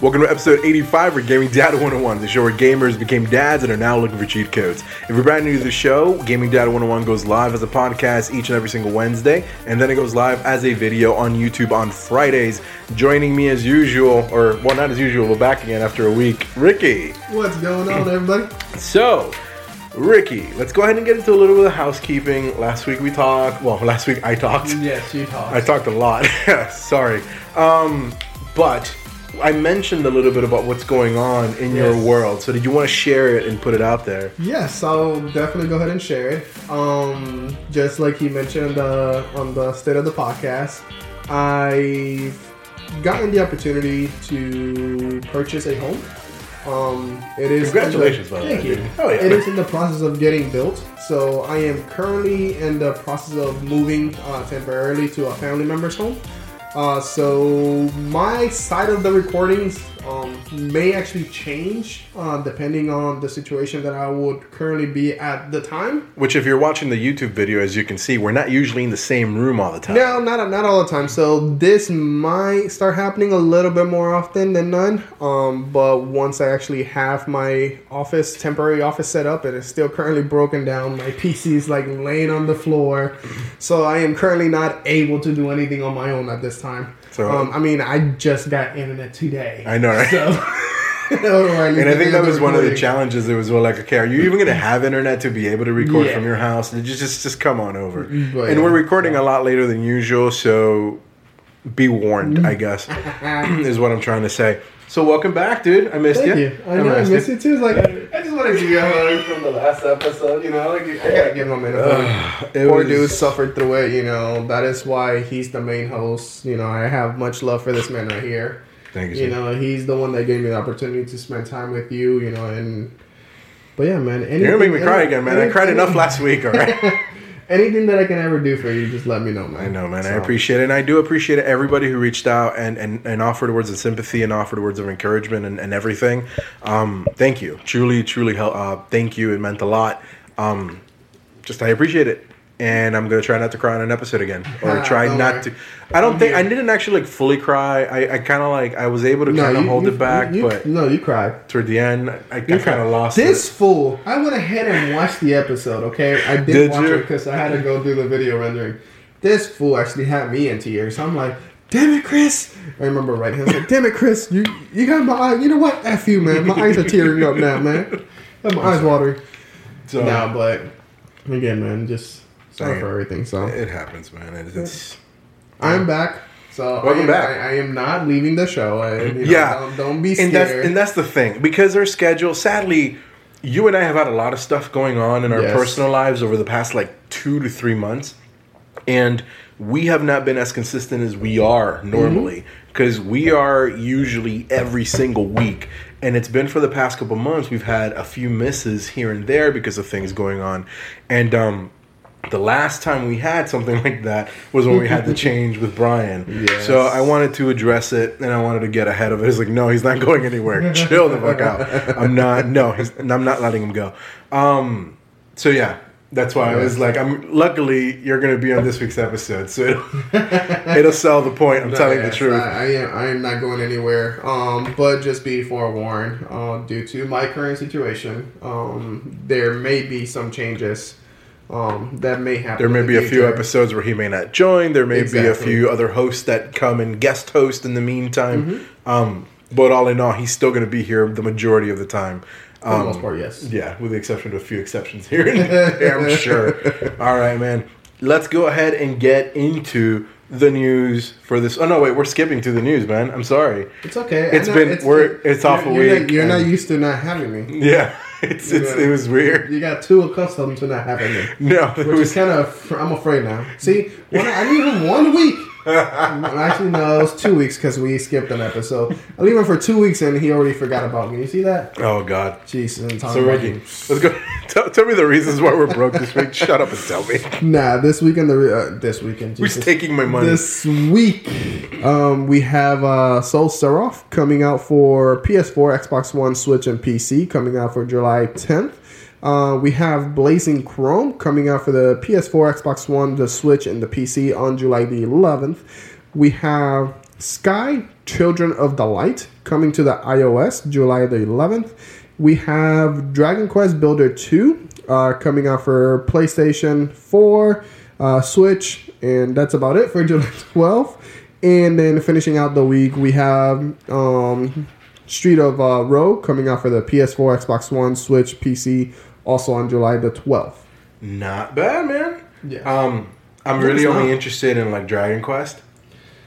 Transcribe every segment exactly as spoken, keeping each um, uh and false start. Welcome to episode eighty-five of Gaming Dad one oh one, the show where gamers became dads and are now looking for cheat codes. If you're brand new to the show, Gaming Dad one oh one goes live as a podcast each and every single Wednesday, and then it goes live as a video on YouTube on Fridays. Joining me as usual, or well, not as usual, but back again after a week, Ricky. What's going on, everybody? So, Ricky, let's go ahead and get into a little bit of housekeeping. Last week we talked, well, last week I talked. Yes, you talked. I talked a lot. Sorry. Um, but... I mentioned a little bit about what's going on in yes. your world. So did you want to share it and put it out there? Yes, I'll definitely go ahead and share it. Um, just like he mentioned uh, on the state of the podcast, I've gotten the opportunity to purchase a home. Um, it is Congratulations, the, by the way. Thank you. Oh, yeah. It is in the process of getting built. So I am currently in the process of moving uh, temporarily to a family member's home. Uh, so my side of the recordings um, may actually change uh, depending on the situation that I would currently be at the time. Which, if you're watching the YouTube video, as you can see, we're not usually in the same room all the time. No, not not all the time. So this might start happening a little bit more often than none. Um, but once I actually have my office, temporary office set up, it is still currently broken down. My P C is like laying on the floor. So I am currently not able to do anything on my own at this time. So, um, I mean, I just got internet today. I know, right? So, I and I think that was recording. One of the challenges. It was well, like, okay, are you even going to have internet to be able to record yeah. from your house? And just, just, just come on over. But, and yeah, we're recording yeah. a lot later than usual, so be warned, I guess, is what I'm trying to say. So welcome back, dude. I missed Thank you. you. I know, I missed you it. too. Like, I just want to give you a hug from the last episode, you know? Like, I gotta give him a minute. Uh, Poor was... dude suffered through it, you know? That is why he's the main host. You know, I have much love for this man right here. Thank you, You sir. know, he's the one that gave me the opportunity to spend time with you, you know, and... But yeah, man. Anything, You're gonna make me cry again, man. Anything, I cried enough last week, all right? Anything that I can ever do for you, just let me know, man. I know, man. So. I appreciate it. And I do appreciate everybody who reached out and, and, and offered words of sympathy and offered words of encouragement and, and everything. Um, thank you. Truly, truly, uh, thank you. It meant a lot. Um, just, I appreciate it. And I'm going to try not to cry on an episode again. Or try no, not to. I don't think, I didn't actually like fully cry. I, I kind of like, I was able to kind of no, hold you, it back. You, but No, you cried. Toward the end, I, I kind of lost this it. This fool, I went ahead and watched the episode, okay? I didn't Did watch you? it because I had to go do the video rendering. This fool actually had me in tears. I'm like, damn it, Chris. I remember right here. I was like, damn it, Chris. You, you got my eyes. You know what? F you, man. My eyes are tearing up now, man. Got my eyes watering. So, no, but again, man, just... Sorry for everything. So it happens, man. It, it's, I'm yeah. back. So Welcome I am, back. I, I am not leaving the show. I, you know, yeah, don't, don't be scared. And that's, and that's the thing, because our schedule. Sadly, you and I have had a lot of stuff going on in our yes. personal lives over the past like two to three months, and we have not been as consistent as we are normally, because mm-hmm. we are usually every single week. And it's been for the past couple months we've had a few misses here and there because of things going on, and um. The last time we had something like that was when we had the change with Brian. Yes. So I wanted to address it, and I wanted to get ahead of it. It's like, no, he's not going anywhere. Chill the fuck out. I'm not. No, he's, I'm not letting him go. Um, so yeah, that's why I was like, I'm. Luckily, you're going to be on this week's episode, so it'll, it'll sell the point. I'm no, telling yes, the truth. I, I am. I am not going anywhere. Um, but just be forewarned. Uh, due to my current situation, um, there may be some changes. Um, that may happen. There may be a few episodes where he may not join. There may exactly. be a few other hosts that come and guest host in the meantime. Mm-hmm. Um, but all in all, he's still going to be here the majority of the time. Um, For the most part, yes. Yeah, with the exception of a few exceptions here and there, I'm sure. All right, man. Let's go ahead and get into the news for this. Oh no, wait, we're skipping to the news, man. I'm sorry. It's okay. It's know, been it's, we're it's off a week. Not, you're not used to not having me. Yeah. It's, it's, it was weird. You got too accustomed to not having me. No, it which was kind of. I'm afraid now. See, one, I leave him one week. Actually, no, it was two weeks because we skipped an episode. I leave him for two weeks and he already forgot about me. You see that? Oh God, Jesus! So Ricky, let's go. Tell, tell me the reasons why we're broke this week. Shut up and tell me. Nah, this weekend. The uh, this weekend. Jesus. Who's taking my money? This week, um, we have uh, Soul Staroff coming out for P S four, Xbox One, Switch, and P C. Coming out for July tenth. Uh, we have Blazing Chrome coming out for the P S four, Xbox One, the Switch, and the P C on July the eleventh. We have Sky Children of the Light coming to the iOS July the eleventh. We have Dragon Quest Builder two uh, coming out for PlayStation four, uh, Switch, and that's about it for July twelfth. And then finishing out the week, we have um, Streets of uh, Rogue coming out for the P S four, Xbox One, Switch, P C, also on July the twelfth. Not bad, man. Yeah. Um, I'm really only not. interested in like Dragon Quest.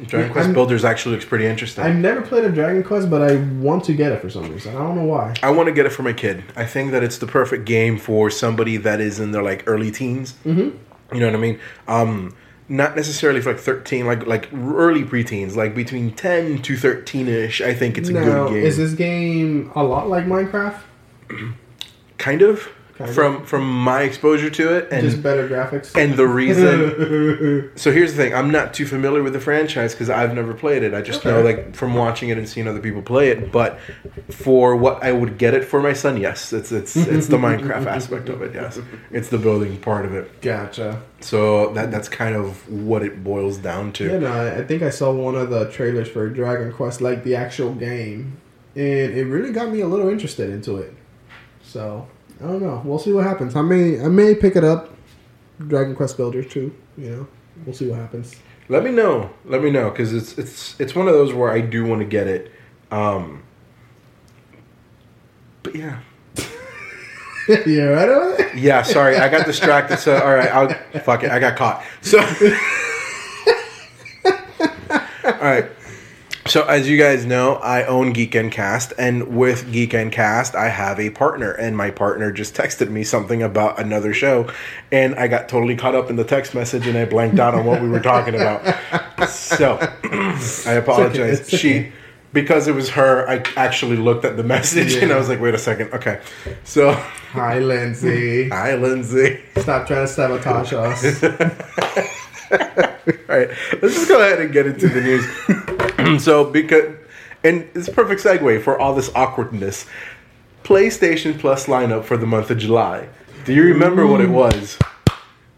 Dragon yeah, Quest I'm, Builders actually looks pretty interesting. I've never played a Dragon Quest, but I want to get it for some reason. I don't know why. I want to get it for my kid. I think that it's the perfect game for somebody that is in their like early teens. Mm-hmm. You know what I mean? Um, not necessarily for like thirteen, like like early preteens, like between ten to thirteen ish. I think it's now, a good game. Is this game a lot like Minecraft? Kind of. From from my exposure to it, and just better graphics, and the reason. So here's the thing: I'm not too familiar with the franchise because I've never played it. I just okay. know like from watching it and seeing other people play it. But for what I would get it for my son, yes, it's it's it's the Minecraft aspect of it. Yes, it's the building part of it. Gotcha. So that that's kind of what it boils down to. Yeah, no, I think I saw one of the trailers for Dragon Quest, like the actual game, and it really got me a little interested into it. So. I don't know. We'll see what happens. I may I may pick it up. Dragon Quest Builder two. You know, we'll see what happens. Let me know. Let me know because it's it's it's one of those where I do want to get it. Um, but yeah. Yeah, right on it? Yeah. Sorry, I got distracted. So all right, I'll fuck it. I got caught. So all right. So as you guys know, I own Geek and Cast, and with Geek and Cast, I have a partner, and my partner just texted me something about another show, and I got totally caught up in the text message, and I blanked out on what we were talking about. So I apologize. She, because it was her, I actually looked at the message, yeah. and I was like, wait a second. Okay. So hi, Lindsay. Hi, Lindsay. Stop trying to sabotage us. All right, let's just go ahead and get into the news. So, because, and it's a perfect segue for all this awkwardness. PlayStation Plus lineup for the month of July. Do you remember Ooh. what it was?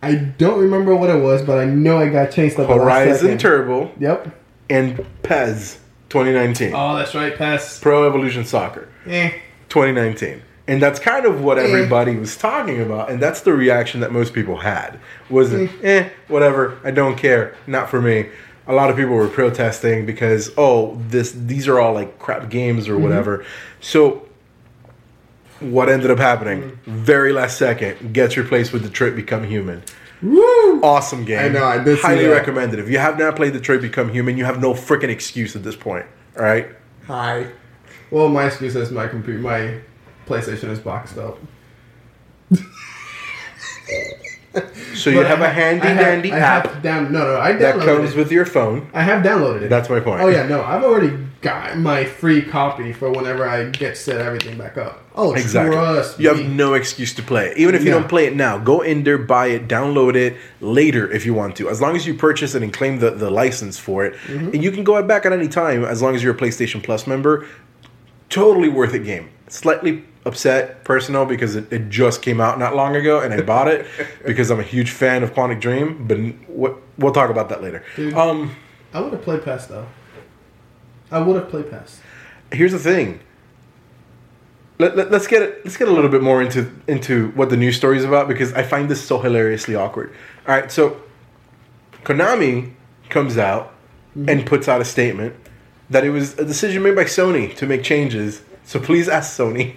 I don't remember what it was, but I know I got changed up. Horizon Turbo. Yep. And P E S twenty nineteen. Oh, that's right, P E S. Pro Evolution Soccer. Eh. twenty nineteen. And that's kind of what everybody was talking about, and that's the reaction that most people had. Was it, eh, whatever, I don't care, not for me. A lot of people were protesting because, oh, this these are all like crap games or whatever. Mm-hmm. So what ended up happening? Very last second, gets replaced with Detroit Become Human. Woo! Awesome game. I know, I did see Highly that. recommended. If you have not played Detroit Become Human, you have no freaking excuse at this point. All right? Hi. Well, my excuse is my computer, my... PlayStation is boxed up. So you but have I, a handy have, dandy I app have down, no, no, I downloaded that comes it. with your phone. I have downloaded it. That's my point. Oh yeah, no, I've already got my free copy for whenever I get set everything back up. Oh, exactly. Trust me. You have no excuse to play it. Even if you no. don't play it now, go in there, buy it, download it later if you want to. As long as you purchase it and claim the, the license for it, mm-hmm. and you can go back at any time as long as you're a PlayStation Plus member. Totally worth it game. Slightly upset, personal, because it, it just came out not long ago, and I bought it because I'm a huge fan of Quantic Dream, but what, we'll talk about that later. Dude, um, I would have played P E S, though. I would have played P E S. Here's the thing. Let, let, let's get it, let's get a little bit more into, into what the news story is about, because I find this so hilariously awkward. All right, so Konami comes out mm-hmm. and puts out a statement that it was a decision made by Sony to make changes. So please ask Sony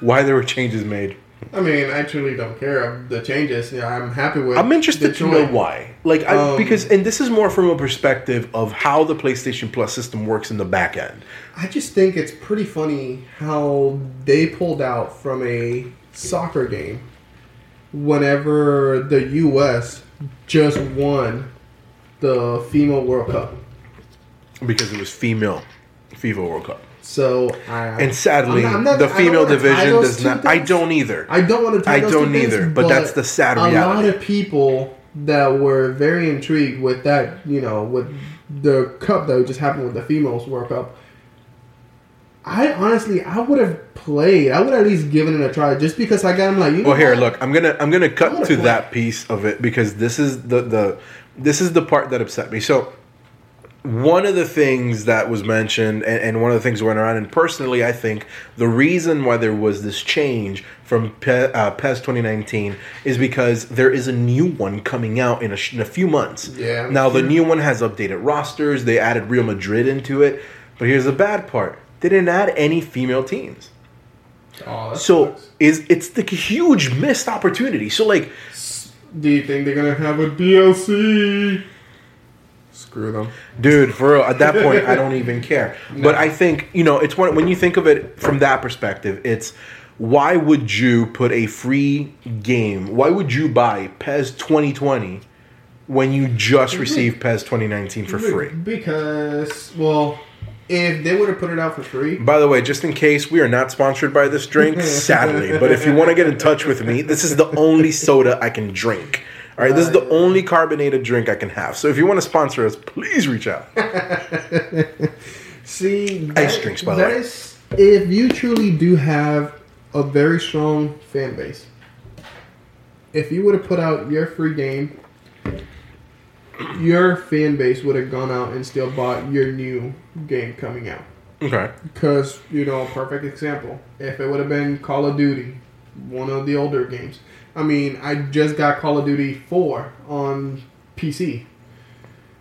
why there were changes made. I mean, I truly don't care of the changes. Yeah, I'm happy with. I'm interested Detroit. to know why. Like, I, um, because and this is more from a perspective of how the PlayStation Plus system works in the back end. I just think it's pretty funny how they pulled out from a soccer game whenever the U S just won the FIMA World Cup because it was female FIFA World Cup. So I, and sadly, I'm not, I'm not, the female division does not. Things. I don't either. I don't want to. Tie I those don't two either. Things, but, but that's the sad reality. A lot of people that were very intrigued with that, you know, with the cup that just happened with the females World Cup. I honestly, I would have played. I would have at least given it a try, just because I got him like. You know well, here, what? look, I'm gonna, I'm gonna cut to play. that piece of it because this is the the, this is the part that upset me. So one of the things that was mentioned and, and one of the things that went around, and personally I think the reason why there was this change from P E S, uh, P E S twenty nineteen is because there is a new one coming out in a, in a few months. Yeah. Now the new one has updated rosters. They added Real Madrid into it. But here's the bad part. They didn't add any female teams. Oh, that so sucks. is it's the huge missed opportunity. So like, do you think they're going to have a D L C? Screw them. Dude, for real, at that point, I don't even care. No. But I think, you know, it's one, when you think of it from that perspective, it's why would you put a free game? Why would you buy P E S twenty twenty when you just received P E S twenty nineteen for free? Because, well, if they would have put it out for free. By the way, just in case, we are not sponsored by this drink, sadly. But if you want to get in touch with me, this is the only soda I can drink. All right, this is the only carbonated drink I can have. So if you want to sponsor us, please reach out. See, that, ice drinks, by the way. Is, if you truly do have a very strong fan base, if you would have put out your free game, your fan base would have gone out and still bought your new game coming out. Okay. Because, you know, perfect example. If it would have been Call of Duty, one of the older games. I mean, I just got Call of Duty four on P C.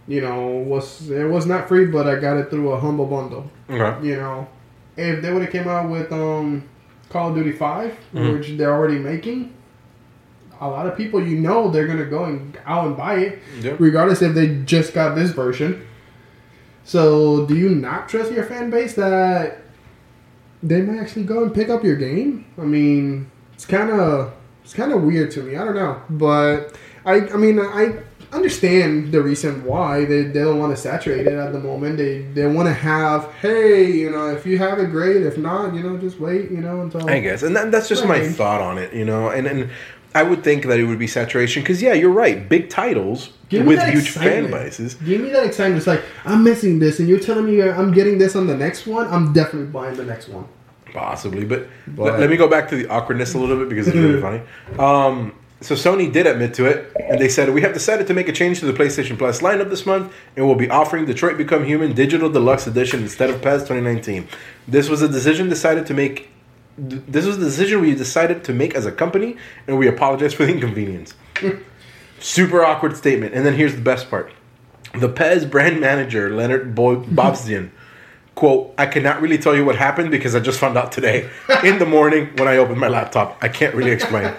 You know, was it was not free, but I got it through a Humble Bundle. Okay. You know, if they would have came out with um, Call of Duty five, mm-hmm. which they're already making, a lot of people, you know, they're going to go and, out and buy it, yep. regardless if they just got this version. So, do you not trust your fan base that they might actually go and pick up your game? I mean, it's kind of... It's kind of weird to me. I don't know. But, I I mean, I understand the reason why. They, they don't want to saturate it at the moment. They they want to have, hey, you know, if you have it, great. If not, you know, just wait, you know, until... I guess. And that, that's just my thought on it, you know. And, and I would think that it would be saturation. Because, yeah, you're right. Big titles with huge fan bases. Give me that excitement. It's like, I'm missing this. And you're telling me I'm getting this on the next one? I'm definitely buying the next one. Possibly, but, but let, let me go back to the awkwardness a little bit because it's really funny. Um, so Sony did admit to it, and they said, we have decided to make a change to the PlayStation Plus lineup this month, and we'll be offering Detroit Become Human Digital Deluxe Edition instead of P E S twenty nineteen. This was a decision decided to make. This was the decision we decided to make as a company, and we apologize for the inconvenience. Super awkward statement. And then here's the best part: the P E S brand manager Leonard Bo- Bobzian. Quote, I cannot really tell you what happened because I just found out today in the morning when I opened my laptop. I can't really explain.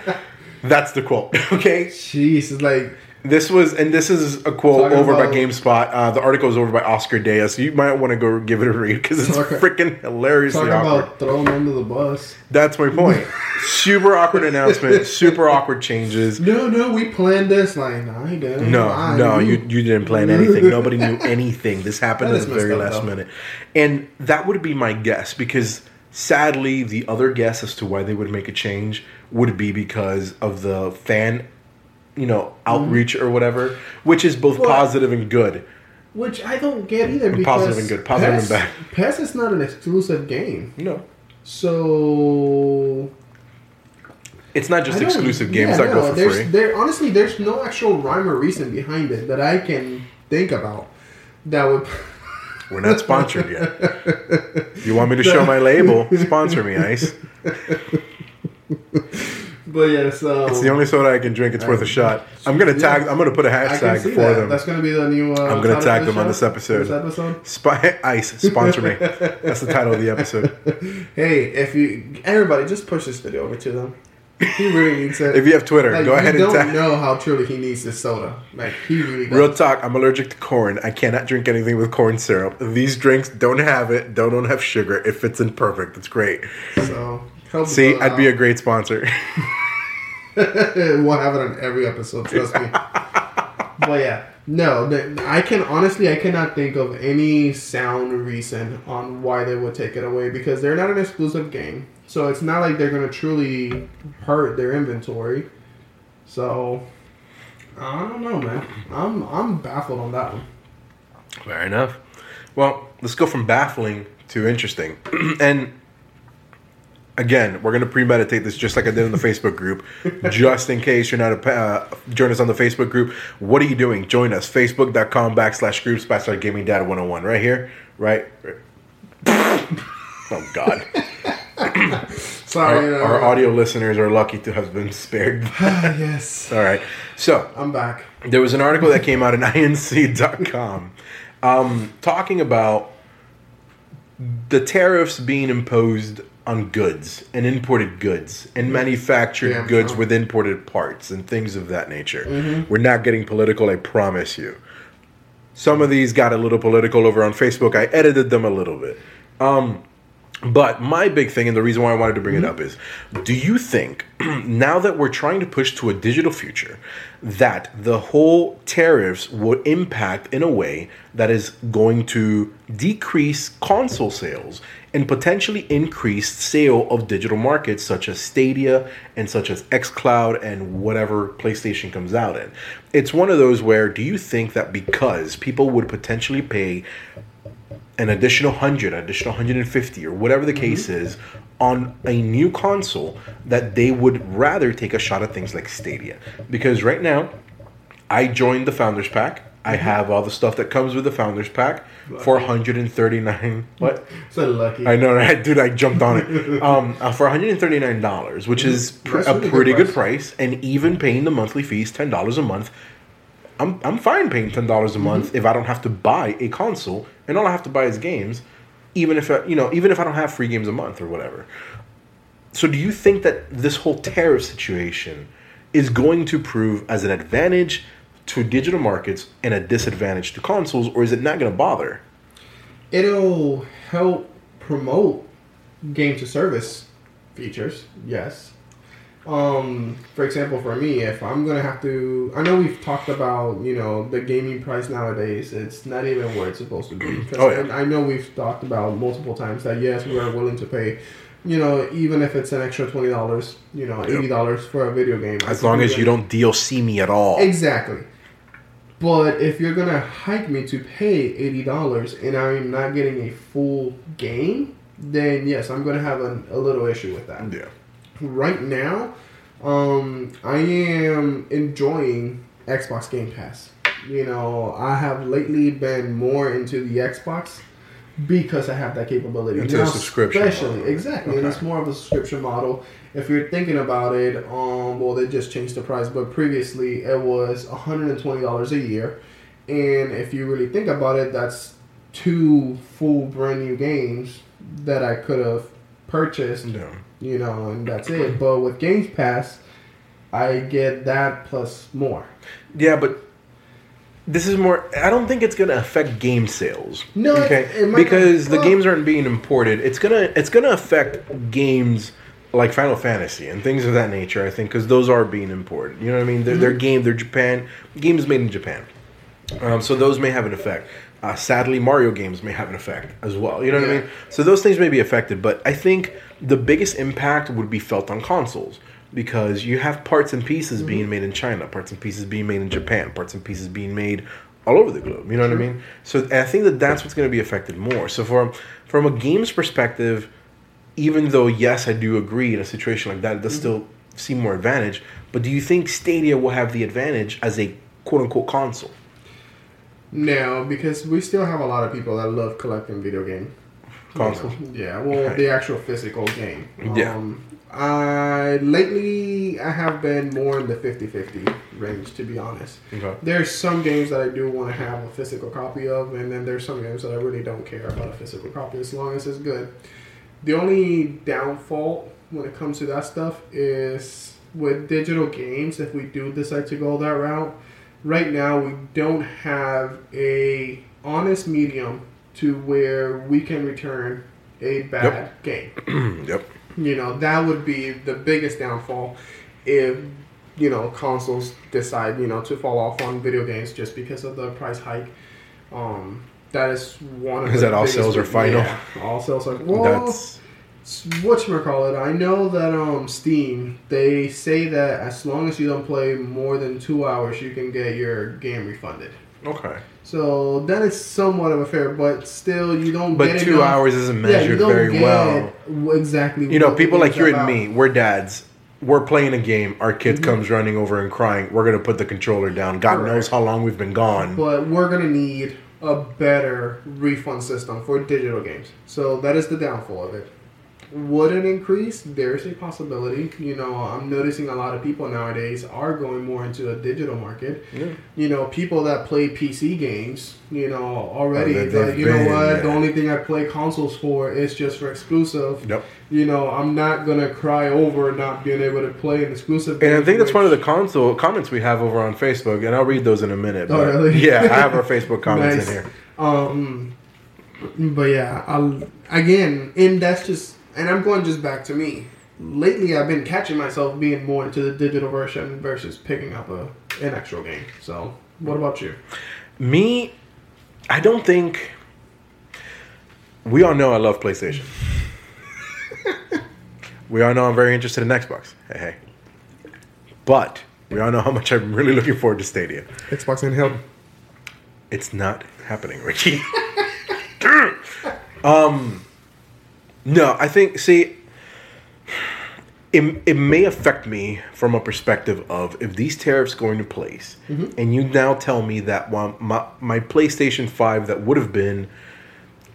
That's the quote, okay? Jeez, it's like... This was, and this is a quote over by GameSpot. Uh, the article is over by Oscar Dea, so you might want to go give it a read because it's freaking hilariously awkward. Talk about thrown under the bus. That's my point. Super awkward announcement. Super awkward changes. No, no, we planned this. Like, no, I didn't. No, I, no, you you didn't plan anything. Nobody knew anything. This happened at the very last minute, and that would be my guess because. Sadly, the other guess as to why they would make a change would be because of the fan. You know, outreach mm. or whatever, which is both well, positive and good. Which I don't get either. Because positive and good, positive P E S, and bad. P E S is not an exclusive game. No. So it's not just exclusive games yeah, that no, go for there's, free. There, honestly, there's no actual rhyme or reason behind it that I can think about that would. We're not sponsored yet. You want me to show my label? Sponsor me, Ice. But yeah, so it's the only soda I can drink. It's I, worth a shot. I'm gonna tag. Yeah, I'm gonna put a hashtag for that. them. That's gonna be the new. Uh, I'm gonna tag them show? on this episode. This episode. Spy Ice sponsor me. That's the title of the episode. Hey, if you everybody just push this video over to them. He really needs it. If you have Twitter, like, go ahead and tag. I don't know how truly he needs this soda. Like he really. Does. Real talk. I'm allergic to corn. I cannot drink anything with corn syrup. These drinks don't have it. Don't don't have sugar. It fits in perfect. It's great. So. Help See, I'd out. be a great sponsor. We'll have it on every episode, trust me. But yeah, no, I can honestly, I cannot think of any sound reason on why they would take it away because they're not an exclusive game. So it's not like they're going to truly hurt their inventory. So, I don't know, man. I'm I'm baffled on that one. Fair enough. Well, let's go from baffling to interesting. And... Again, we're going to premeditate this just like I did in the Facebook group. Just in case you're not a... Uh, join us on the Facebook group. What are you doing? Join us. Facebook.com backslash groups backslash Gaming Dad one oh one. Right here. Right. Oh, God. Sorry. Our, no, our no. audio listeners are lucky to have been spared. Yes. All right. So. I'm back. There was an article that came out in I N C dot com um, talking about the tariffs being imposed on goods and imported goods and manufactured yeah, goods sure. with imported parts and things of that nature. Mm-hmm. We're not getting political, I promise you. Some of these got a little political over on Facebook. I edited them a little bit. Um, but my big thing, and the reason why I wanted to bring mm-hmm. it up is, do you think, now that we're trying to push to a digital future, that the whole tariffs would impact in a way that is going to decrease console sales and potentially increased sale of digital markets such as Stadia and such as xCloud and whatever PlayStation comes out in? It's one of those where, do you think that because people would potentially pay an additional one hundred, an additional one hundred fifty, or whatever the case mm-hmm. is, on a new console, that they would rather take a shot at things like Stadia? Because right now, I joined the Founders Pack. I have all the stuff that comes with the Founders Pack lucky. for one hundred thirty-nine dollars. What? So lucky. I know, right? Dude, I jumped on it. Um, uh, for one hundred thirty-nine dollars, which is pr- a really pretty good, good price. And even paying the monthly fees, ten dollars a month, I'm I'm fine paying ten dollars a month mm-hmm. if I don't have to buy a console. And all I have to buy is games, even if I, you know, even if I don't have free games a month or whatever. So do you think that this whole tariff situation is going to prove as an advantage to digital markets and a disadvantage to consoles, or is it not going to bother? It'll help promote game-to-service features, yes. Um, for example, for me, if I'm going to have to... I know we've talked about, you know, the gaming price nowadays. It's not even where it's supposed to be. Oh, yeah. I know we've talked about multiple times that, yes, we are willing to pay... You know, even if it's an extra twenty dollars, you know, eighty dollars yep. for a video game. As long as you don't D L C me at all. Exactly. But if you're going to hike me to pay eighty dollars and I'm not getting a full game, then yes, I'm going to have a, a little issue with that. Yeah. Right now, um, I am enjoying Xbox Game Pass. You know, I have lately been more into the Xbox because I have that capability. Into now, a subscription especially, model. Exactly. Okay. And it's more of a subscription model. If you're thinking about it, um, well, they just changed the price, but previously it was one hundred twenty dollars a year. And if you really think about it, that's two full brand new games that I could have purchased, yeah. you know, and that's it. But with Games Pass, I get that plus more. Yeah, but... This is more... I don't think it's going to affect game sales. No, okay? it, it might Because not, well, the games aren't being imported. It's going to it's gonna affect games like Final Fantasy and things of that nature, I think, because those are being imported. You know what I mean? They're, mm-hmm. they're game... They're Japan... Games made in Japan. Um, so those may have an effect. Uh, sadly, Mario games may have an effect as well. You know what yeah. I mean? So those things may be affected. But I think the biggest impact would be felt on consoles. Because you have parts and pieces mm-hmm. being made in China, parts and pieces being made in Japan, parts and pieces being made all over the globe. You know sure. what I mean? So I think that that's what's going to be affected more. So from from a games perspective, even though, yes, I do agree in a situation like that, it does mm-hmm. still seem more advantage. But do you think Stadia will have the advantage as a quote-unquote console? No, because we still have a lot of people that love collecting video games. Console. Yeah, well, right. the actual physical game. Yeah. Um, I lately I have been more in the fifty-fifty range, to be honest. Okay. There's some games that I do want to have a physical copy of, and then there's some games that I really don't care about a physical copy as long as it's good. The only downfall when it comes to that stuff is with digital games, if we do decide to go that route, right now we don't have a honest medium to where we can return a bad yep. game. yep. You know, that would be the biggest downfall if, you know, consoles decide, you know, to fall off on video games just because of the price hike. Um, that is one of is the Is that all sales are final? Yeah, all sales are... Well, That's... whatchamacallit, I know that um, Steam, they say that as long as you don't play more than two hours, you can get your game refunded. Okay. So that is somewhat of a fair, but still you don't but get But two enough. hours isn't measured yeah, very well. Exactly. You know, people like you and me, we're dads. We're playing a game. Our kid mm-hmm. comes running over and crying. We're going to put the controller down. God Correct. knows how long we've been gone. But we're going to need a better refund system for digital games. So that is the downfall of it. Would it increase? There is a possibility. You know, I'm noticing a lot of people nowadays are going more into a digital market. Yeah. You know, people that play P C games, you know, already, oh, that like, you know what, yeah. the only thing I play consoles for is just for exclusive. Yep. You know, I'm not going to cry over not being able to play an exclusive game. And I think that's which... one of the console comments we have over on Facebook, and I'll read those in a minute. But oh, really? Yeah, I have our Facebook comments nice. in here. Um, But yeah, I'll, again, and that's just... And I'm going just back to me. Lately, I've been catching myself being more into the digital version versus picking up a, an actual game. So, what about you? Me, I don't think... We all know I love PlayStation. We all know I'm very interested in Xbox. Hey, hey. But we all know how much I'm really looking forward to Stadia. Xbox in hell. It's not happening, Richie. um... No, I think, see, it, it may affect me from a perspective of if these tariffs go into place, mm-hmm. and you now tell me that while my, my PlayStation five that would have been,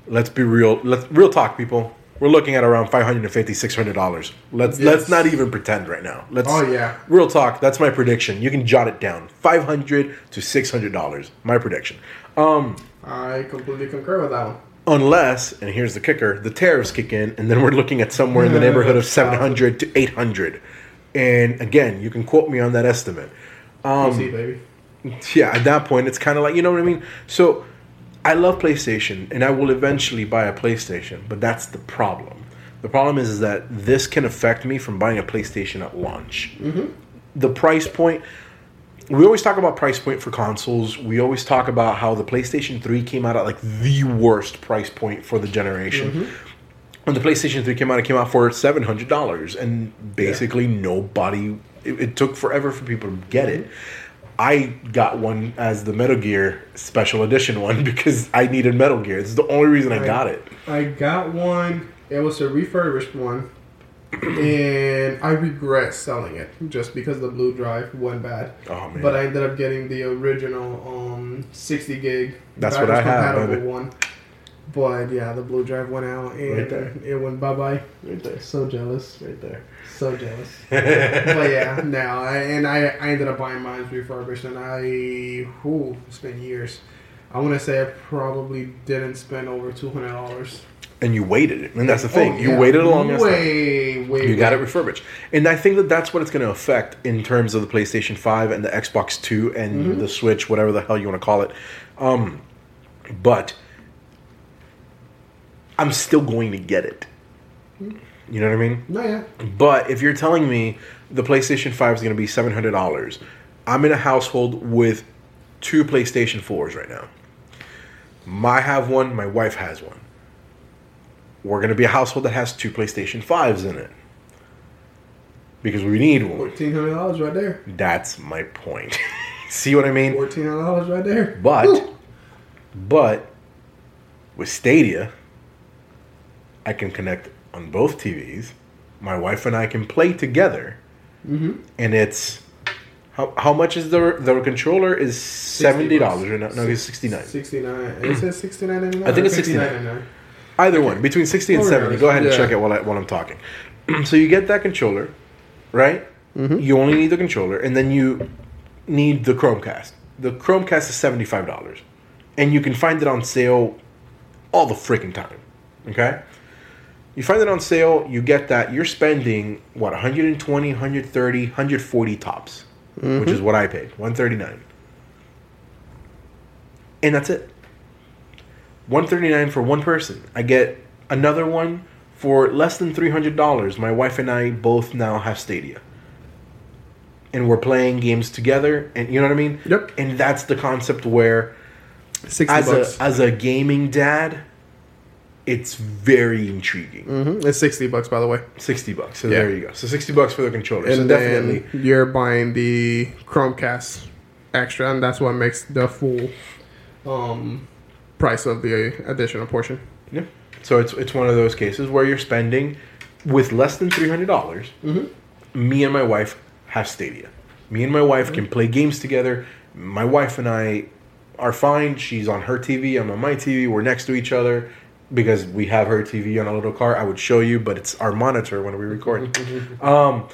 let's be real, let's real talk, people, we're looking at around five hundred fifty dollars, six hundred dollars. Let's, yes. let's not even pretend right now. Let's, oh, yeah. Real talk, that's my prediction. You can jot it down, five hundred dollars to six hundred dollars, my prediction. Um, I completely concur with that one. Unless, and here's the kicker, the tariffs kick in, and then we're looking at somewhere in the neighborhood of seven hundred to eight hundred. And again, you can quote me on that estimate. Um, we'll see, baby. Yeah, at that point, it's kind of like, you know what I mean? So, I love PlayStation, and I will eventually buy a PlayStation, but that's the problem. The problem is, is that this can affect me from buying a PlayStation at launch. Mm-hmm. The price point... We always talk about price point for consoles. We always talk about how the PlayStation three came out at like the worst price point for the generation. Mm-hmm. When the PlayStation three came out, it came out for seven hundred dollars. And basically yeah. nobody... It, it took forever for people to get mm-hmm. it. I got one as the Metal Gear Special Edition one because I needed Metal Gear. It's the only reason I, I got it. I got one. It was a refurbished one. And I regret selling it just because the blue drive went bad. Oh, man. But I ended up getting the original um, sixty gig. That's what I have. Compatible one. But yeah, the blue drive went out and right there. It went bye bye. Right there. So jealous. Right there. So jealous. But yeah, no. I, and I, I ended up buying mine refurbished, and I, ooh, it's been years. I want to say I probably didn't spend over two hundred dollars. And you waited. And that's the thing. Oh, yeah. You waited a long time. Way, way, way. You got it refurbished. And I think that that's what it's going to affect in terms of the PlayStation five and the Xbox two and mm-hmm. the Switch, whatever the hell you want to call it. Um, but I'm still going to get it. You know what I mean? No, yeah. But if you're telling me the PlayStation five is going to be seven hundred dollars, I'm in a household with two PlayStation fours right now. I have one. My wife has one. We're going to be a household that has two PlayStation fives in it. Because we need one. fourteen hundred dollars right there. That's my point. See what I mean? fourteen hundred dollars right there. But, Woo! but, with Stadia, I can connect on both T Vs. My wife and I can play together. Mm-hmm. And it's, how how much is the the controller? Is seventy dollars or not? No, it's sixty-nine dollars. sixty-nine dollars. Is it sixty-nine dollars? I think it's sixty-nine dollars. Either one. Between sixty and seventy. Go ahead and yeah. check it while, I, while I'm talking. So you get that controller, right? Mm-hmm. You only need the controller. And then you need the Chromecast. The Chromecast is seventy-five dollars. And you can find it on sale all the freaking time. Okay? You find it on sale. You get that. You're spending, what, one hundred twenty, one hundred thirty, one hundred forty tops. Mm-hmm. Which is what I paid. one hundred thirty-nine dollars. And that's it. one hundred thirty-nine dollars for one person. I get another one for less than three hundred dollars. My wife and I both now have Stadia. And we're playing games together. And you know what I mean? Yep. And that's the concept where as bucks. a as a gaming dad, it's very intriguing. Mm-hmm. It's sixty bucks, by the way. sixty bucks. So yeah. There you go. So sixty bucks for the controller. And so definitely you're buying the Chromecast. extra, and that's what makes the full um, price of the additional portion. Yeah. So it's it's one of those cases where you're spending with less than three hundred dollars. Mm-hmm. Me and my wife have Stadia. Me and my wife mm-hmm. can play games together. My wife and I are fine. She's on her T V. I'm on my T V. We're next to each other because we have her T V on a little car. I would show you, but it's our monitor when we record. um,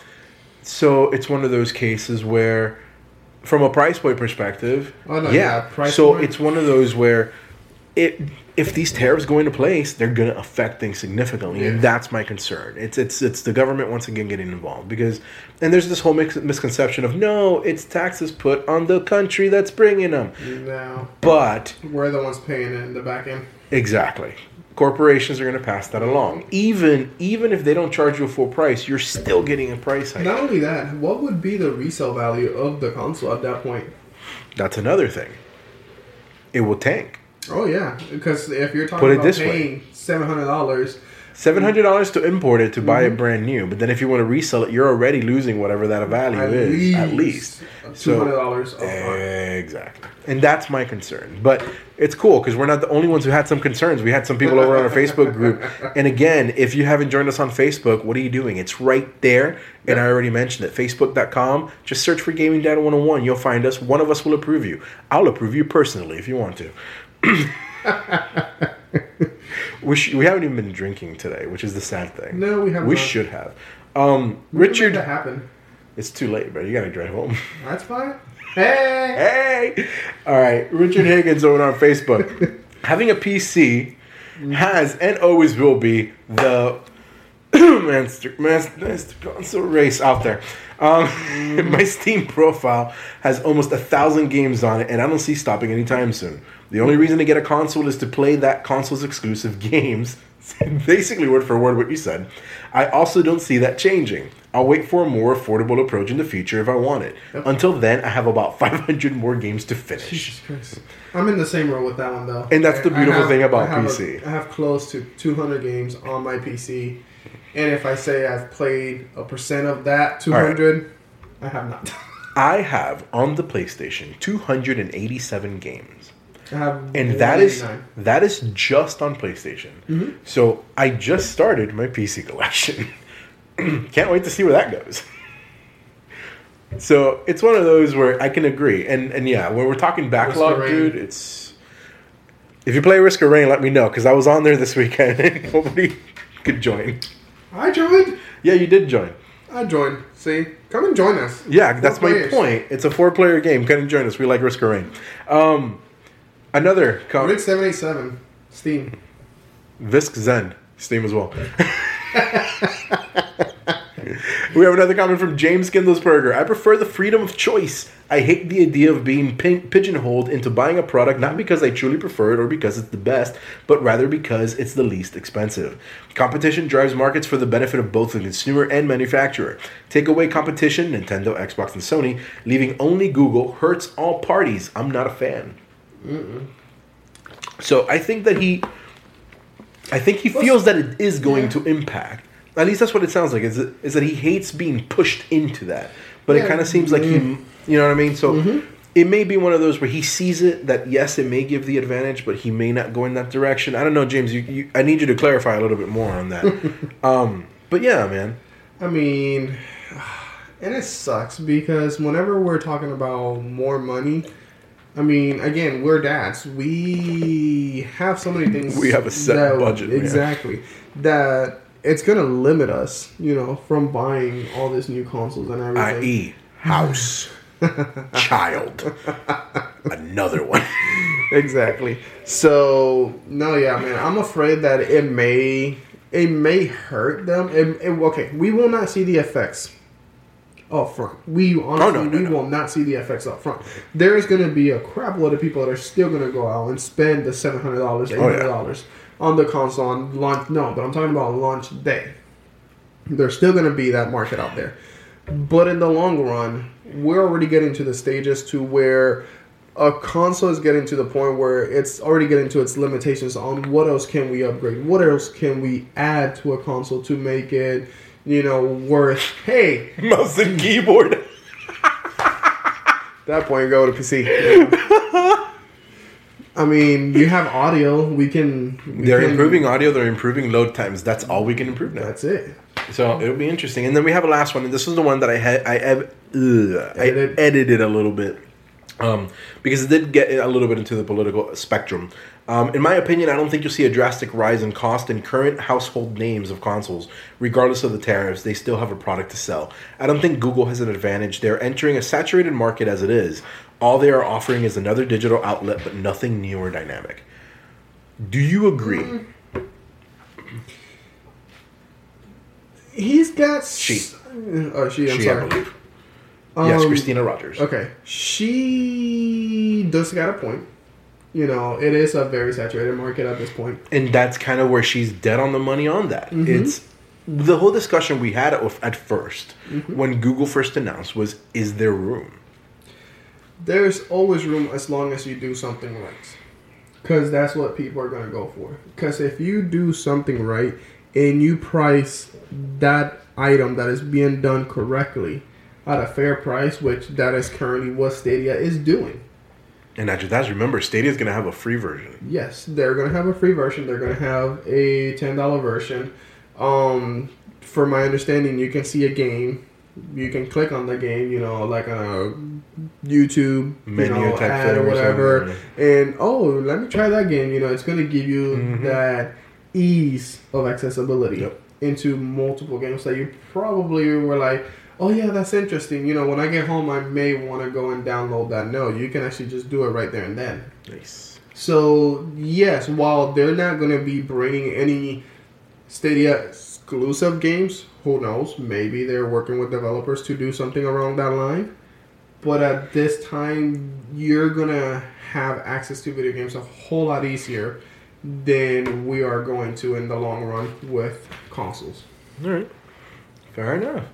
so it's one of those cases where, from a price point perspective, oh, no, yeah. yeah price so point. It's one of those where it... if these tariffs go into place, they're going to affect things significantly, yeah. and that's my concern. It's it's it's the government once again getting involved because, and there's this whole mix, misconception of no, it's taxes put on the country that's bringing them. No, but we're the ones paying it in the back end. Exactly, corporations are going to pass that along. Even even if they don't charge you a full price, you're still getting a price hike. Not only that, what would be the resale value of the console at that point? That's another thing. It will tank. Oh, yeah, because if you're talking about paying seven hundred dollars... seven hundred dollars to import it to buy mm-hmm. it brand new, but then if you want to resell it, you're already losing whatever that value at is, least at least. two hundred dollars so, upfront. Exactly. And that's my concern. But it's cool, because we're not the only ones who had some concerns. We had some people over on our Facebook group. And again, if you haven't joined us on Facebook, what are you doing? It's right there, and yeah. I already mentioned it. Facebook dot com. Just search for Gaming Dad one oh one. You'll find us. One of us will approve you. I'll approve you personally if you want to. we sh- we haven't even been drinking today, which is the sad thing. No, we haven't. We not. should have. Um, we Richard, can make that happen. It's too late, bro. You gotta drive home. That's fine. Hey, hey. All right, Richard Higgins over on Facebook. Having a P C has and always will be the master, master, master console race out there. Um, my Steam profile has almost a thousand games on it, and I don't see stopping anytime soon. The only reason to get a console is to play that console's exclusive games. Basically, word for word, what you said. I also don't see that changing. I'll wait for a more affordable approach in the future if I want it. Okay. Until then, I have about five hundred more games to finish. Jesus Christ. I'm in the same row with that one, though. And that's the beautiful have, thing about I P C. A, I have close to two hundred games on my P C. And if I say I've played a percent of that, two hundred, right. I have not. I have, on the PlayStation, two hundred eighty-seven games. And that is that is just on PlayStation. Mm-hmm. So I just started my P C collection. Can't wait to see where that goes. So it's one of those where I can agree. And and yeah, when we're talking backlog, dude, it's... If you play Risk of Rain, let me know, because I was on there this weekend and nobody could join. I joined? Yeah, you did join. I joined. See? Come and join us. Yeah, four that's players. My point. It's a four-player game. Come and join us. We like Risk of Rain. Um... Another comment. Rick seven eighty-seven. Steam. Visk Zen. Steam as well. We have another comment from James Kindlesberger. I prefer the freedom of choice. I hate the idea of being pin- pigeonholed into buying a product not because I truly prefer it or because it's the best, but rather because it's the least expensive. Competition drives markets for the benefit of both the consumer and manufacturer. Take away competition, Nintendo, Xbox, and Sony, leaving only Google hurts all parties. I'm not a fan. Mm-mm. So I think that he, I think he What's, feels that it is going yeah. to impact. At least that's what it sounds like. Is that, is that he hates being pushed into that, but yeah. it kind of seems like mm-hmm. he, you know what I mean. So mm-hmm. it may be one of those where he sees it that yes, it may give the advantage, but he may not go in that direction. I don't know, James. You, you I need you to clarify a little bit more on that. um, but yeah, man. I mean, and it sucks because whenever we're talking about more money. I mean, again, we're dads. We have so many things. We have a set that, budget, exactly. Man. That it's gonna limit us, you know, from buying all these new consoles and everything. that is, house, child, another one. Exactly. So no, yeah, man. I'm afraid that it may, it may hurt them. It, it, okay, we will not see the effects. Up front. We honestly, oh, no, no, we no. will not see the effects up front. There is going to be a crap load of people that are still going to go out and spend the seven hundred dollars, eight hundred dollars oh, yeah. on the console on launch. No, but I'm talking about launch day. There's still going to be that market out there. But in the long run, we're already getting to the stages to where a console is getting to the point where it's already getting to its limitations on what else can we upgrade? What else can we add to a console to make it... You know, worth, hey. Mouse and keyboard. that point, go to P C. Yeah. I mean, you have audio. We can. We they're can, improving audio. They're improving load times. That's all we can improve now. That's it. So it'll be interesting. And then we have a last one. And this is the one that I had. I ed- ugh, edited. I edited a little bit. Um, because it did get a little bit into the political spectrum. Um, in my opinion, I don't think you'll see a drastic rise in cost in current household names of consoles. Regardless of the tariffs, they still have a product to sell. I don't think Google has an advantage. They're entering a saturated market as it is. All they are offering is another digital outlet, but nothing new or dynamic. Do you agree? Mm. He's got... She. S- oh, she, I'm she, sorry. I believe. Yes, um, Christina Rogers. Okay. She does got a point. You know, it is a very saturated market at this point. And that's kind of where she's dead on the money on that. Mm-hmm. It's the whole discussion we had at first, mm-hmm. when Google first announced, was, is there room? There's always room as long as you do something right. Because that's what people are going to go for. Because if you do something right and you price that item that is being done correctly at a fair price, which that is currently what Stadia is doing. And after that, remember, Stadia is going to have a free version. Yes, they're going to have a free version. They're going to have a ten dollars version. Um, from my understanding, you can see a game. You can click on the game, you know, like on a YouTube menu, you know, type ad or whatever. Or and, oh, let me try that game. You know, it's going to give you mm-hmm. that ease of accessibility yep. into multiple games that you probably were like, oh yeah, that's interesting. You know, when I get home, I may want to go and download that. No, you can actually just do it right there and then. Nice. So, yes, while they're not going to be bringing any Stadia exclusive games, who knows? Maybe they're working with developers to do something along that line. But at this time, you're going to have access to video games a whole lot easier than we are going to in the long run with consoles. All right. Fair enough.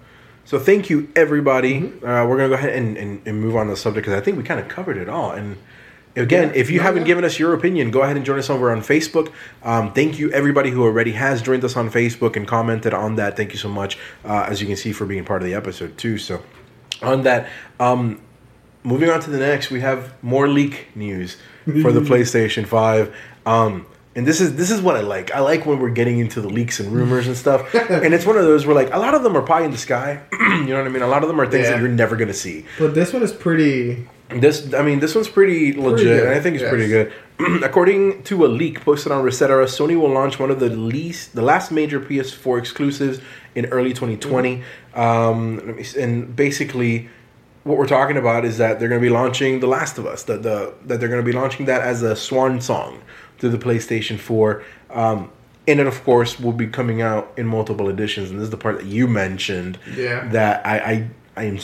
So thank you, everybody. Mm-hmm. Uh, we're going to go ahead and, and, and move on to the subject because I think we kind of covered it all. And again, yeah, if you yeah, haven't yeah. given us your opinion, go ahead and join us over on Facebook. Um, thank you, everybody who already has joined us on Facebook and commented on that. Thank you so much, uh, as you can see, for being part of the episode, too. So on that, um, moving on to the next, we have more leak news for the PlayStation five. Um And this is this is what I like. I like when we're getting into the leaks and rumors and stuff. And it's one of those where, like, a lot of them are pie in the sky. You know what I mean? A lot of them are things yeah. that you're never going to see. But this one is pretty... This, I mean, this one's pretty, pretty legit, good. And I think it's yes. pretty good. According to a leak posted on Resetera, Sony will launch one of the least, the last major P S four exclusives in early twenty twenty. Mm-hmm. Um, and basically... what we're talking about is that they're going to be launching The Last of Us. The, the, that they're going to be launching that as a swan song to the PlayStation four. Um, and it, of course, will be coming out in multiple editions. And this is the part that you mentioned. Yeah. That I I, I am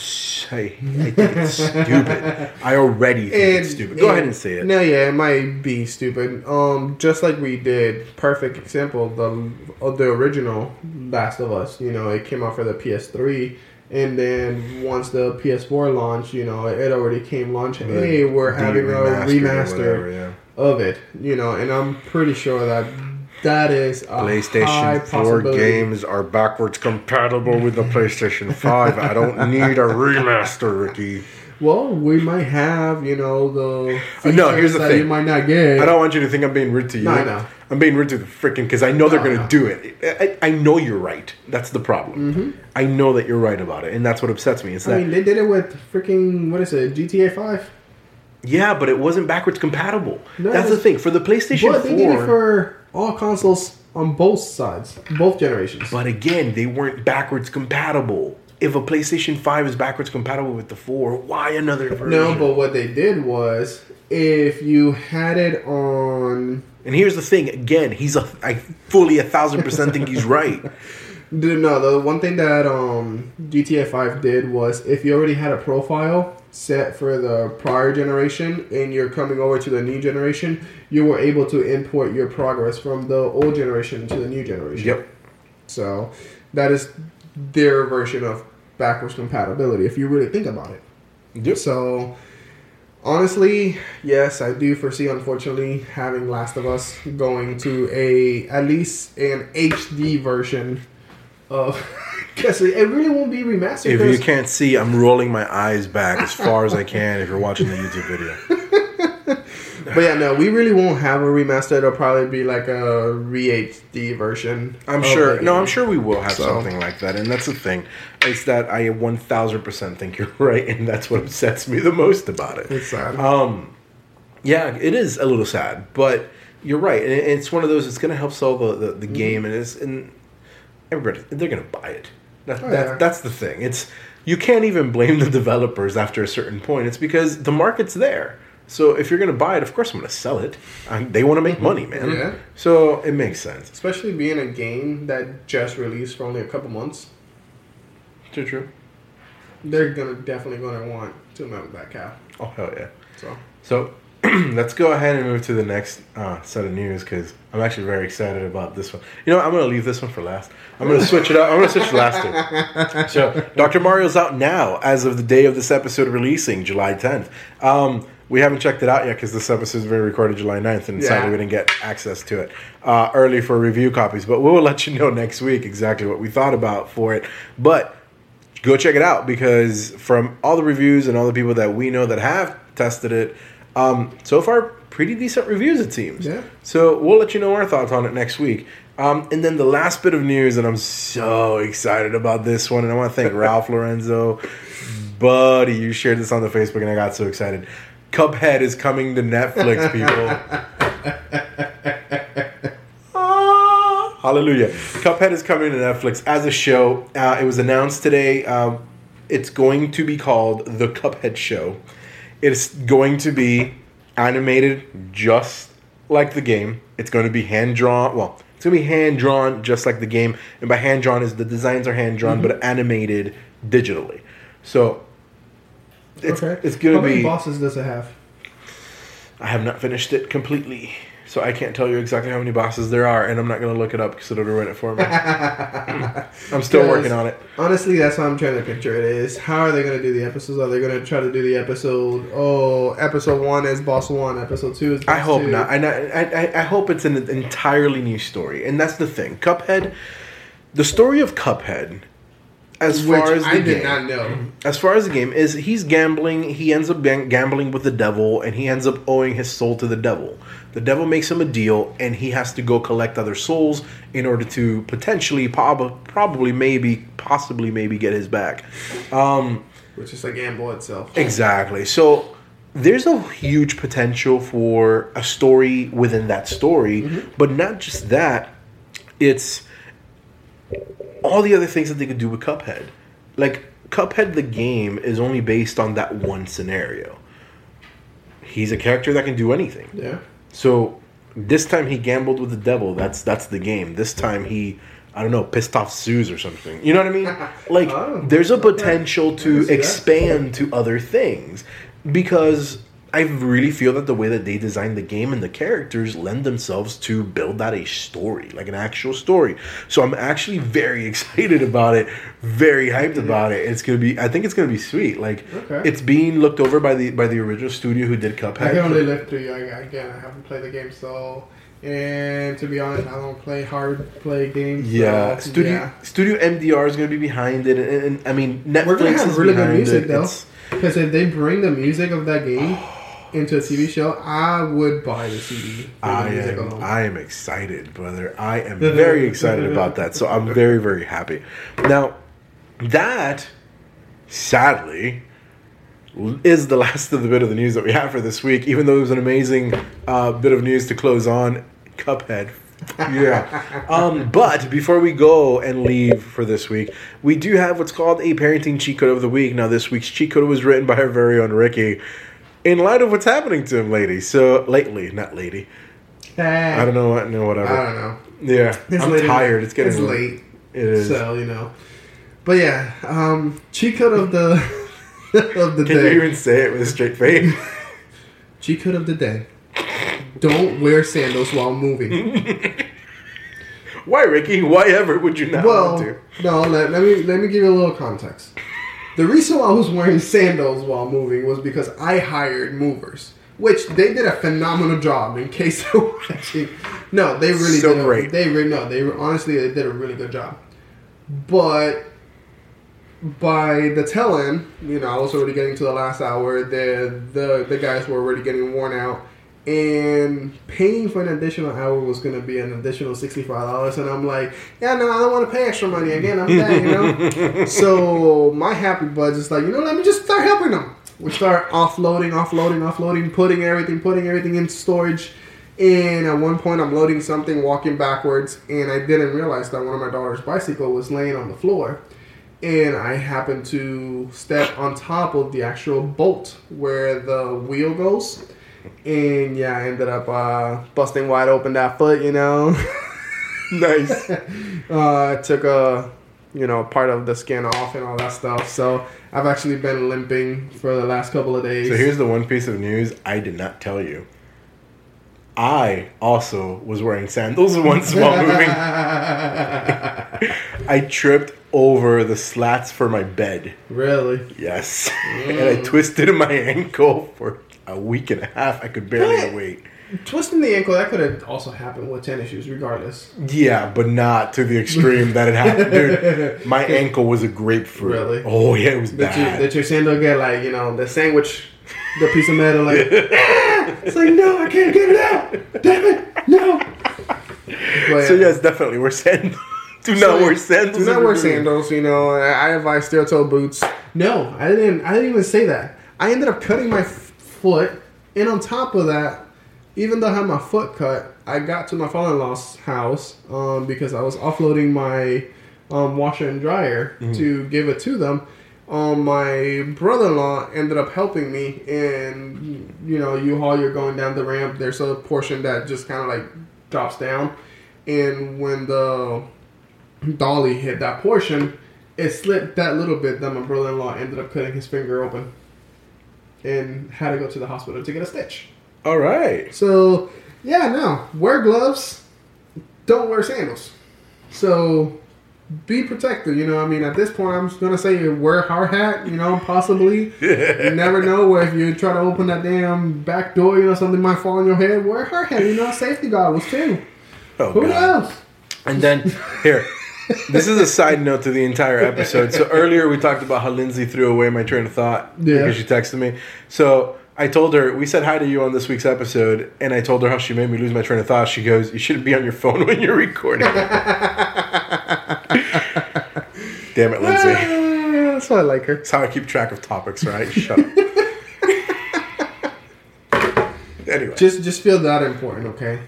I, I think it's stupid. I already think and, it's stupid. Go and, ahead and say it. No, yeah, it might be stupid. Um, just like we did, perfect example, the of the original Last of Us. You know, it came out for the P S three. And then once the P S four launched, you know, it already came launch. Hey, we're having a remaster whatever, yeah. of it, you know, and I'm pretty sure that that is a PlayStation four games are backwards compatible with the PlayStation five. I don't need a remaster, Ricky. Well, we might have, you know, the features no, here's the that thing. You might not get. I don't want you to think I'm being rude to you. No, I know. I'm being rude to the freaking, because I know no, they're going to no. do it. I, I know you're right. That's the problem. Mm-hmm. I know that you're right about it, and that's what upsets me. It's I that, mean, they did it with freaking, what is it, G T A five? Yeah, but it wasn't backwards compatible. No, that's the thing. For the PlayStation four... But they did it for all consoles on both sides, both generations. But again, they weren't backwards compatible. If a PlayStation five is backwards compatible with the four, why another version? No, but what they did was, if you had it on... And here's the thing. Again, he's a, I fully a thousand percent think he's right. No, the one thing that um, G T A five did was, if you already had a profile set for the prior generation and you're coming over to the new generation, you were able to import your progress from the old generation to the new generation. Yep. So that is their version of backwards compatibility, if you really think about it. Yep. So, honestly, yes, I do foresee, unfortunately, having Last of Us going to a at least an H D version of Yes, it really won't be remastered. If you can't see, I'm rolling my eyes back as far as I can if you're watching the YouTube video. But yeah, no, we really won't have a remaster. It'll probably be like a re H D version. I'm sure. No, I'm sure we will have so. something like that. And that's the thing. It's that I one thousand percent think you're right. And that's what upsets me the most about it. It's sad. Um, yeah, it is a little sad. But you're right. And it's one of those, it's going to help sell the, the, the mm-hmm. game. And it's... And, everybody, they're going to buy it. That, oh, that, yeah. That's the thing. It's you can't even blame the developers after a certain point. It's because the market's there. So if you're going to buy it, of course I'm going to sell it. I, they want to make money, man. Yeah. So it makes sense. Especially being a game that just released for only a couple months. Too true. They're gonna definitely going to want to milk that cow. Oh, hell yeah. So, so let's go ahead and move to the next uh, set of news because I'm actually very excited about this one. You know what? I'm going to leave this one for last. I'm going to switch it up. I'm going to switch to last two. So Doctor Mario's out now as of the day of this episode releasing, July tenth. Um, we haven't checked it out yet because this episode is being recorded July ninth and yeah. sadly we didn't get access to it uh, early for review copies. But we will let you know next week exactly what we thought about for it. But go check it out because from all the reviews and all the people that we know that have tested it, Um, so far, pretty decent reviews, it seems. Yeah. So we'll let you know our thoughts on it next week. Um, and then the last bit of news, and I'm so excited about this one, and I want to thank Ralph Lorenzo. Buddy, you shared this on the Facebook, and I got so excited. Cuphead is coming to Netflix, people. ah, hallelujah. Cuphead is coming to Netflix as a show. Uh, it was announced today. Uh, it's going to be called The Cuphead Show. It's going to be animated just like the game. It's going to be hand-drawn. Well, it's going to be hand-drawn just like the game. And by hand-drawn is the designs are hand-drawn, mm-hmm. but animated digitally. So, it's, okay. it's going to be... How many bosses does it have? I have not finished it completely. So, I can't tell you exactly how many bosses there are. And I'm not going to look it up because it'll ruin it for me. I'm still working on it. Honestly, that's what I'm trying to picture it is. How are they going to do the episodes? Are they going to try to do the episode? Oh, episode one is boss one, episode two is boss two. I hope two. not. I, I, I hope it's an entirely new story. And that's the thing. Cuphead, the story of Cuphead, as Which far as the I game, did not know. As far as the game is, he's gambling. He ends up gambling with the devil, and he ends up owing his soul to the devil. The devil makes him a deal, and he has to go collect other souls in order to potentially, prob- probably, maybe, possibly, maybe get his back. Um, Which is a gamble itself. Exactly. So there's a huge potential for a story within that story, mm-hmm. but not just that. It's all the other things that they could do with Cuphead. Like, Cuphead the game is only based on that one scenario. He's a character that can do anything. Yeah. So this time he gambled with the devil. That's that's the game. This time he, I don't know, pissed off Suze or something. You know what I mean? Like oh, there's a potential to expand to other things because I really feel that the way that they designed the game and the characters lend themselves to build out a story, like an actual story. So I'm actually very excited about it, very hyped about it. It's gonna be, I think it's gonna be sweet. Like okay. It's being looked over by the by the original studio who did Cuphead. I can only look through you. I, again, I haven't played the game, so and to be honest, I don't play hard play games. Yeah, so, studio yeah. Studio M D R is gonna be behind it, and, and, and I mean Netflix We're gonna have is really good music it. though, because if they bring the music of that game into a T V show, I would buy the C D. I am, I am excited, brother. I am very excited about that. So I'm very, very happy. Now, that, sadly, is the last of the bit of the news that we have for this week, even though it was an amazing uh, bit of news to close on Cuphead. yeah. Um, but before we go and leave for this week, we do have what's called a parenting cheat code of the week. Now, this week's cheat code was written by our very own Ricky, in light of what's happening to him lately. So, lately, not lady. Hey. I don't know what, no, whatever. I don't know. Yeah. It's I'm late tired. Enough. It's getting it's late. late. It is. So, you know. But yeah, um, cheat code of the, of the Can day. Can you even say it with a straight face? Cheat code of the day. Don't wear sandals while moving. Why, Ricky? Why ever would you not well, want to? No, let, let me let me give you a little context. The reason why I was wearing sandals while moving was because I hired movers, which they did a phenomenal job. In case you're watching, no, they really so did. A, great. They really no, they honestly they did a really good job. But by the telling, you know, I was already getting to the last hour. The the the guys were already getting worn out, and paying for an additional hour was going to be an additional sixty-five dollars. And I'm like, yeah, no, I don't want to pay extra money again. I'm done, you know. So my happy budget's like, you know, let me just start helping them. We start offloading, offloading, offloading, putting everything, putting everything in storage. And at one point, I'm loading something, walking backwards, and I didn't realize that one of my daughter's bicycle was laying on the floor. And I happened to step on top of the actual bolt where the wheel goes. And yeah, I ended up uh, busting wide open that foot, you know. Nice. uh, I took a, you know, part of the skin off and all that stuff. So I've actually been limping for the last couple of days. So here's the one piece of news I did not tell you. I also was wearing sandals once while moving. I tripped over the slats for my bed. Really? Yes. Mm. And I twisted my ankle for a week and a half. I could barely that, wait. Twisting the ankle, that could have also happened with tennis shoes, regardless. Yeah, but not to the extreme that it happened. Dude, my ankle was a grapefruit. Really? Oh, yeah, it was did bad. You, did your sandal get, like, you know, the sandwich, the piece of metal, like... Yeah. It's like, no, I can't get it out. Damn it, no. But, so, yes, definitely wear sandals. Do not so wear sandals. Do not wear sandals, you know. I advise steel-toe boots. No, I didn't I didn't even say that. I ended up cutting my f- foot. And on top of that, even though I had my foot cut, I got to my father-in-law's house um, because I was offloading my um, washer and dryer mm-hmm. to give it to them. Um, my brother-in-law ended up helping me, and you know, you haul, you're going down the ramp. There's a portion that just kind of like drops down, and when the dolly hit that portion, it slipped that little bit that my brother-in-law ended up cutting his finger open, and had to go to the hospital to get a stitch. All right. So yeah, no, wear gloves. Don't wear sandals. So. Be protected, you know. I mean, at this point, I'm just gonna say wear hard hat, you know, possibly. You never know where if you try to open that damn back door, you know, something might fall on your head. Wear hard hat, you know, safety goggles too. Oh, who knows? And then here, this is a side note to the entire episode. So earlier we talked about how Lindsay threw away my train of thought yeah. because she texted me. So I told her, we said hi to you on this week's episode, and I told her how she made me lose my train of thought. She goes, "You shouldn't be on your phone when you're recording." Damn it, Lindsay. Ah, that's why I like her. That's how I keep track of topics, right? Shut up. Anyway. Just just feel that important, okay?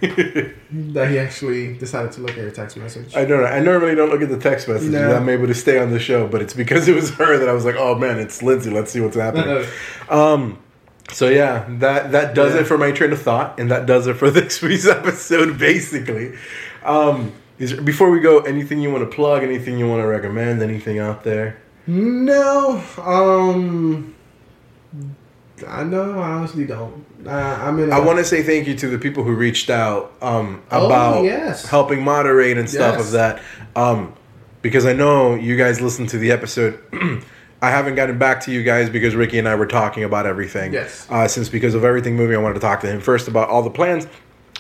That he actually decided to look at your text message. I don't know. I normally don't look at the text messages. No. I'm able to stay on the show, but it's because it was her that I was like, oh, man, it's Lindsay. Let's see what's happening. um, so, yeah, that, that does yeah. it for my train of thought, and that does it for this week's episode, basically. Um... Is there, before we go, anything you want to plug? Anything you want to recommend? Anything out there? No, um, I know. I honestly don't. Uh, I'm in. A, I want to say thank you to the people who reached out um, about oh, yes. helping moderate and stuff yes. of that, um, because I know you guys listened to the episode. I haven't gotten back to you guys because Ricky and I were talking about everything. Yes, uh, since because of everything moving, I wanted to talk to him first about all the plans.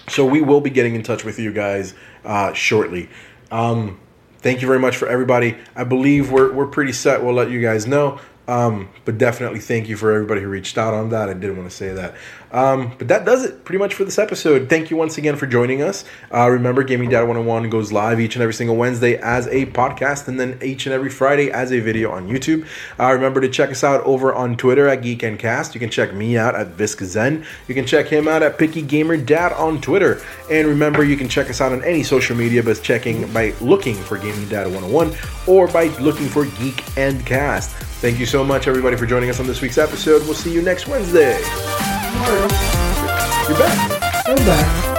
So we will be getting in touch with you guys uh, shortly. Um, thank you very much for everybody. I believe we're we're pretty set. We'll let you guys know. Um, but definitely thank you for everybody who reached out on that. I did want to say that. Um, but that does it pretty much for this episode. Thank you once again for joining us. Uh, remember, Gaming Dad one oh one goes live each and every single Wednesday as a podcast, and then each and every Friday as a video on YouTube. Uh, remember to check us out over on Twitter at Geek and Cast. You can check me out at ViscaZen. You can check him out at Picky Gamer Dad on Twitter. And remember, you can check us out on any social media by checking by looking for Gaming Dad one oh one or by looking for Geek and Cast. Thank you so much, everybody, for joining us on this week's episode. We'll see you next Wednesday. You're back. I'm back.